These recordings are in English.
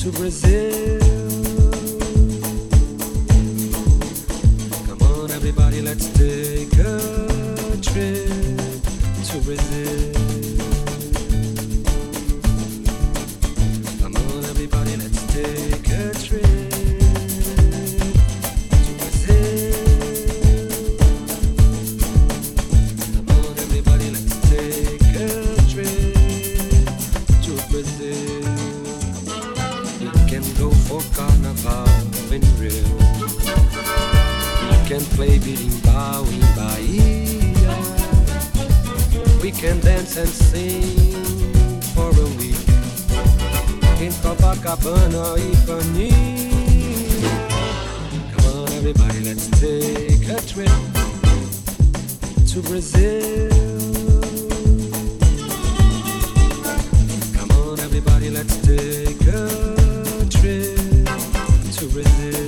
to Brazil. Come on, everybody, let's take a trip to Brazil. Come on, everybody, let's take a trip to Brazil. Come on, everybody, let's take a trip to Brazil. Go for carnival in Rio. We can play berimbau in Bahia. We can dance and sing for a week in Copacabana, Ipanema. Come on, everybody, let's take a trip to Brazil. Come on, everybody, let's take a trip to Brazil.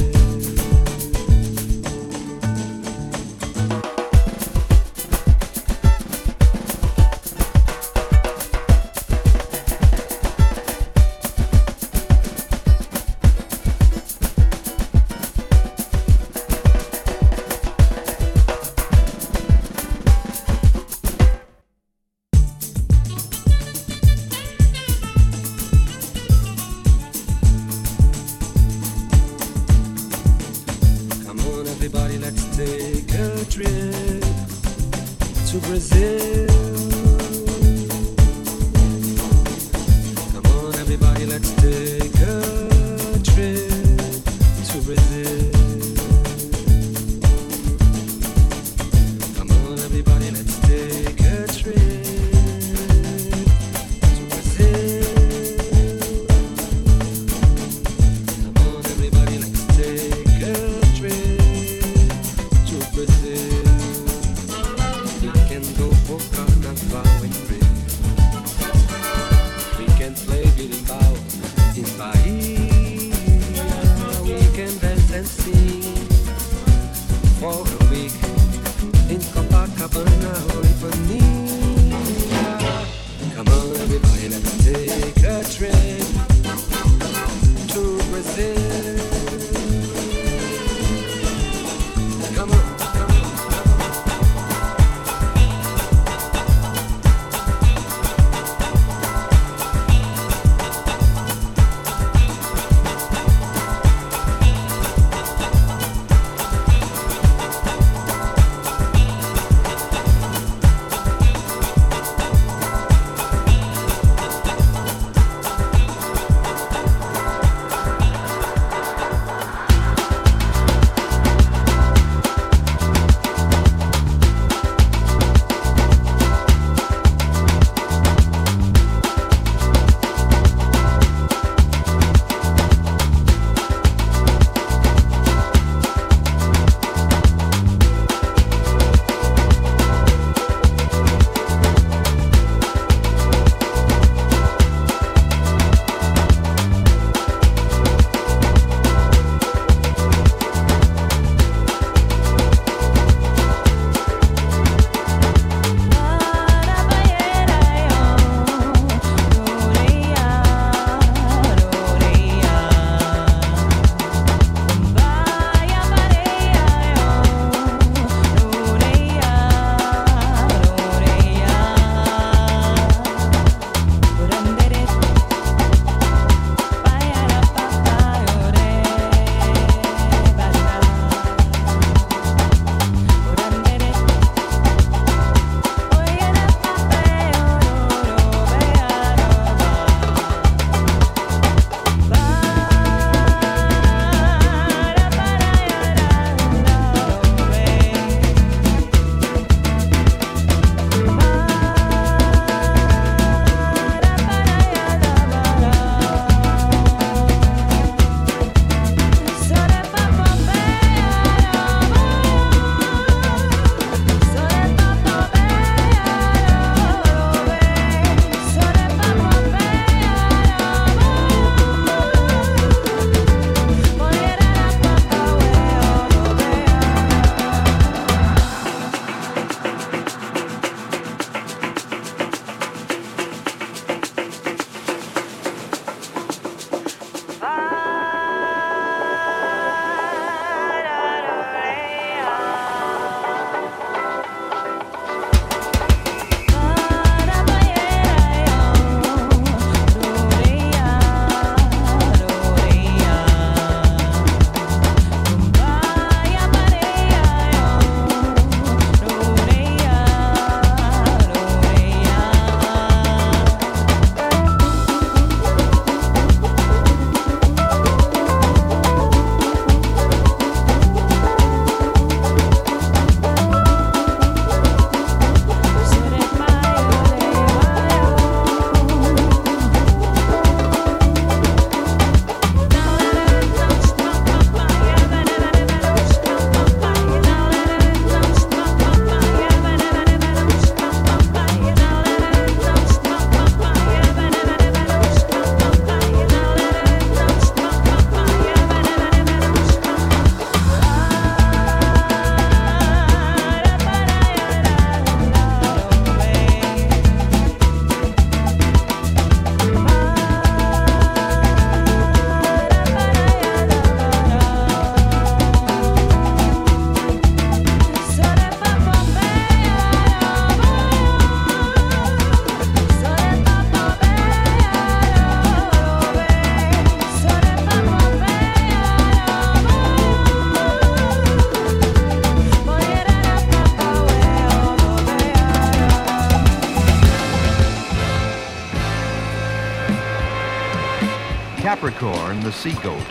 Capricorn, the sea goat,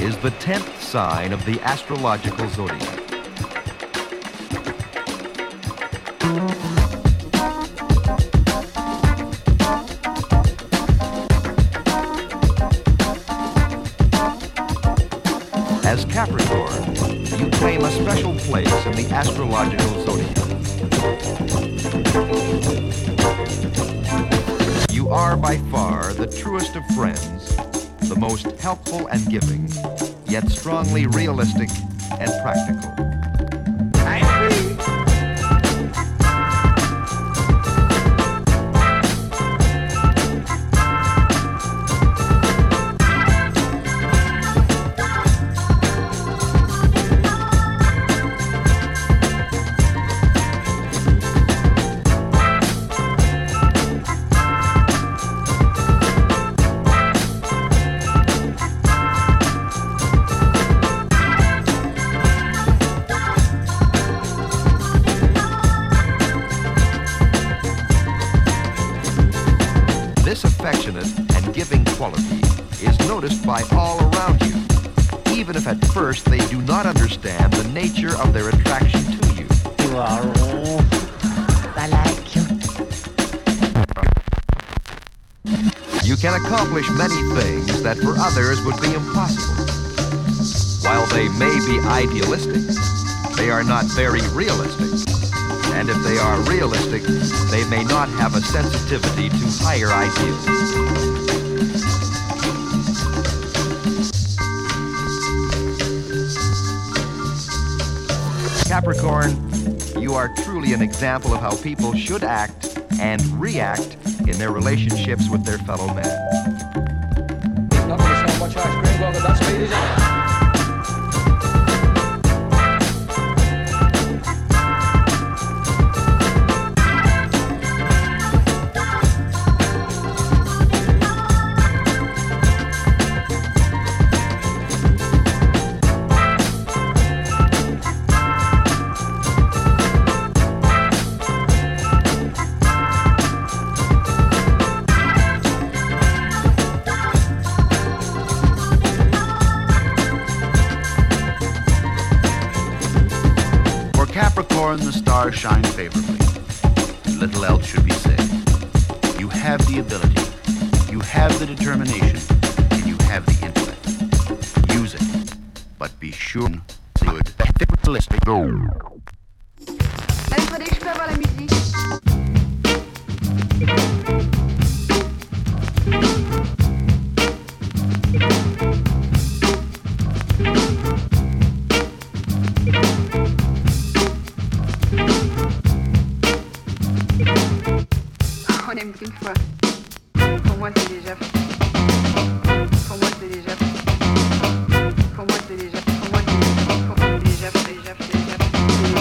is the 10th sign of the astrological zodiac. As Capricorn, you claim a special place in the astrological zodiac. You are by far the truest of friends, the most helpful and giving, yet strongly realistic and practical. This affectionate and giving quality is noticed by all around you, even if at first they do not understand the nature of their attraction to you. You are all. I like you. You can accomplish many things that for others would be impossible. While they may be idealistic, they are not very realistic. And if they are realistic, they may not have a sensitivity to higher ideals. Capricorn, you are truly an example of how people should act and react in their relationships with their fellow man. Capricorn, the stars shine favorably. Little else should be said. You have the ability, you have the determination, and you have the intellect. Use it, but be sure to do it. Let's go. On aime qu'une fois. Pour moi, c'est déjà fait. Pour moi, c'est déjà fait. Pour moi, c'est déjà fait. Pour moi, c'est déjà fait.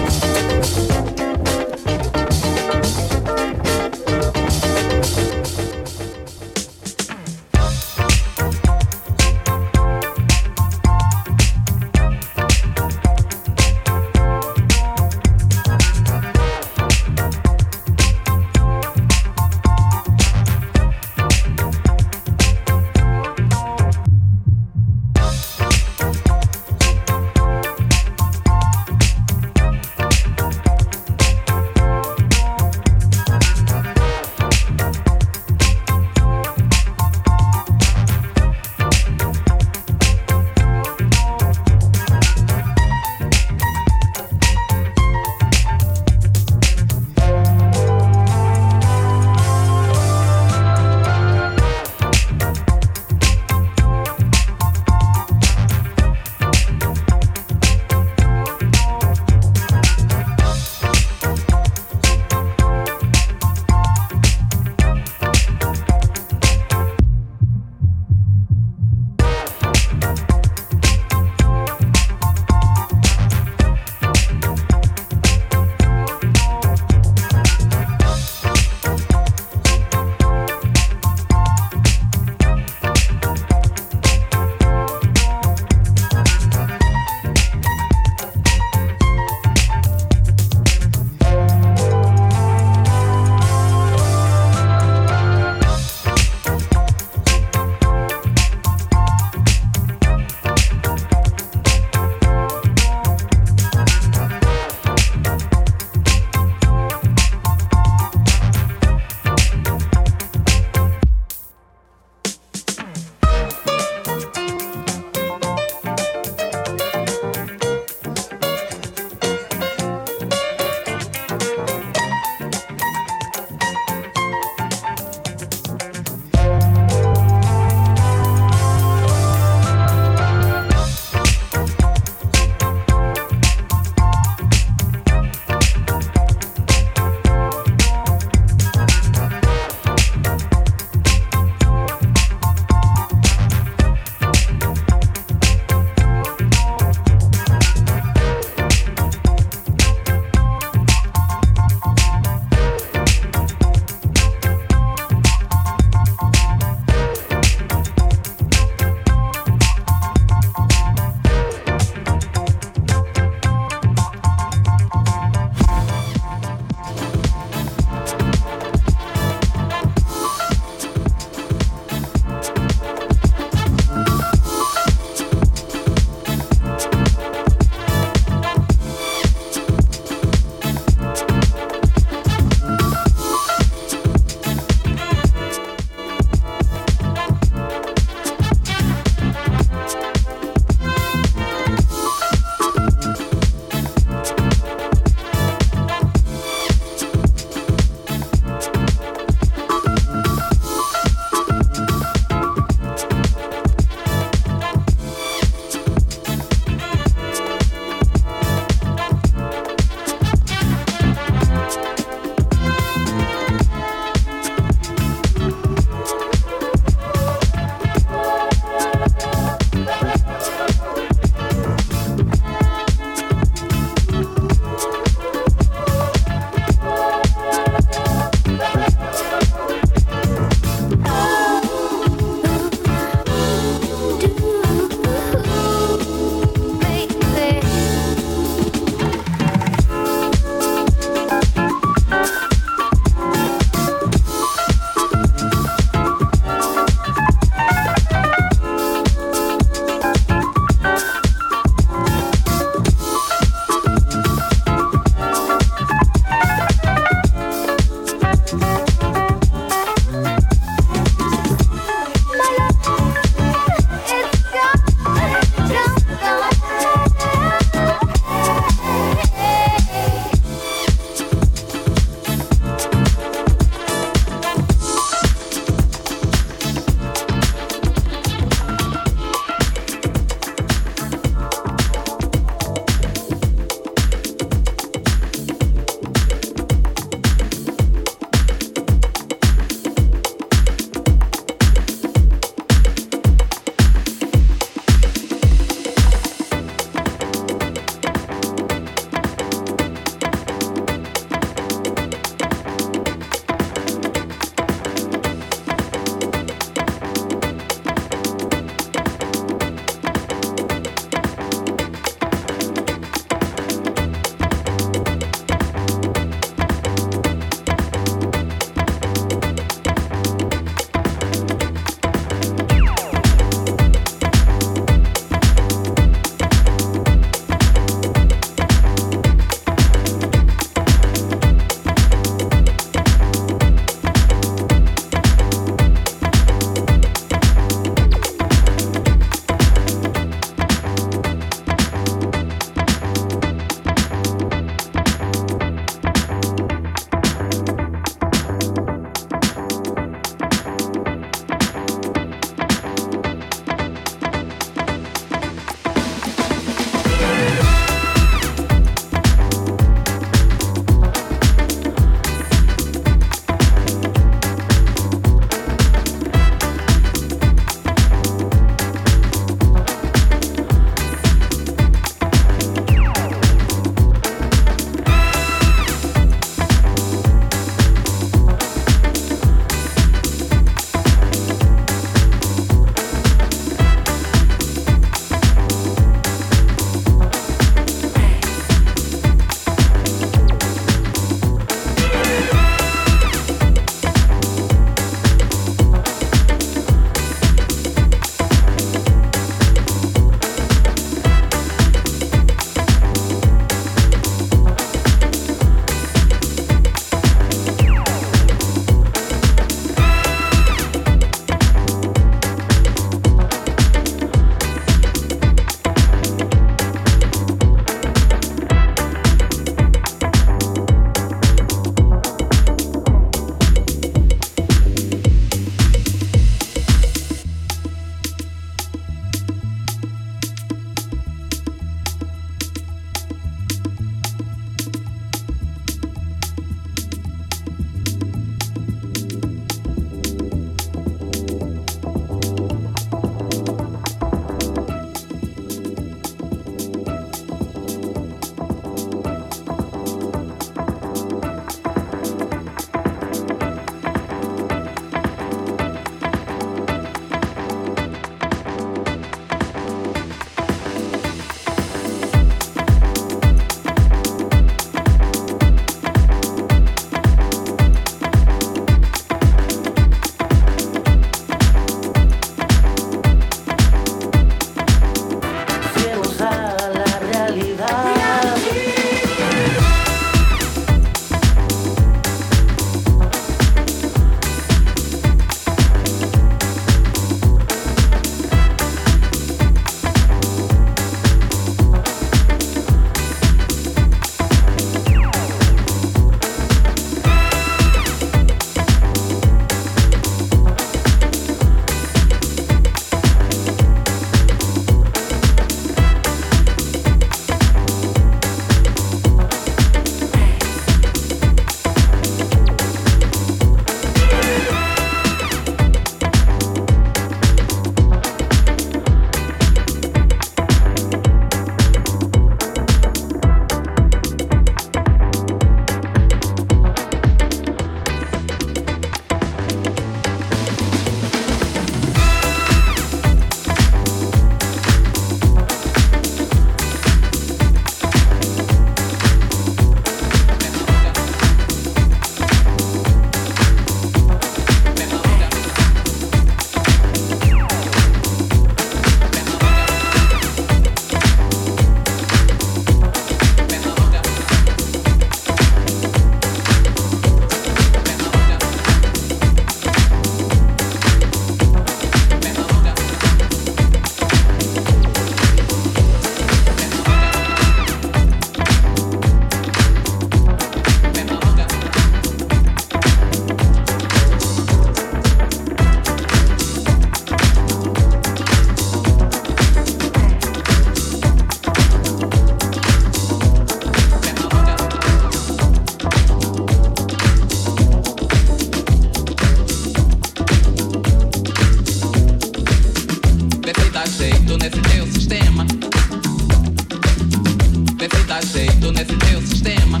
tutto nesse teu sistema.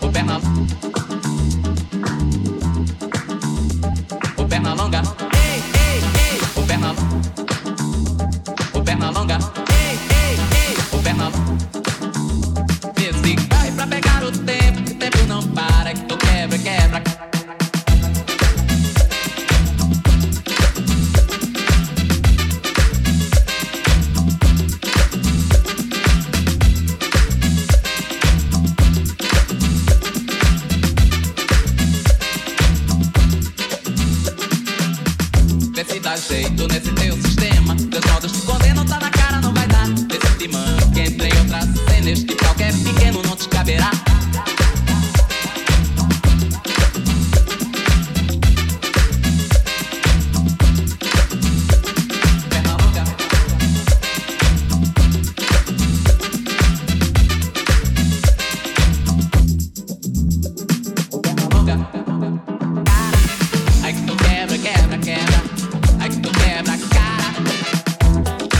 O Pernalonga. Ei, ei, ei. O Pernalonga. Ei, ei, ei. O Pernalonga. Esse corre pra pegar o tempo, que o tempo não para, que tu quebra. Jeito nesse teu sistema, teus modos te condenam, tá na cara, não vai dar. Nesse te manca, entre outras cenas que qualquer pequeno não te caberá. Ai que tu quebra, quebra, quebra. Ai que tu quebra, cara.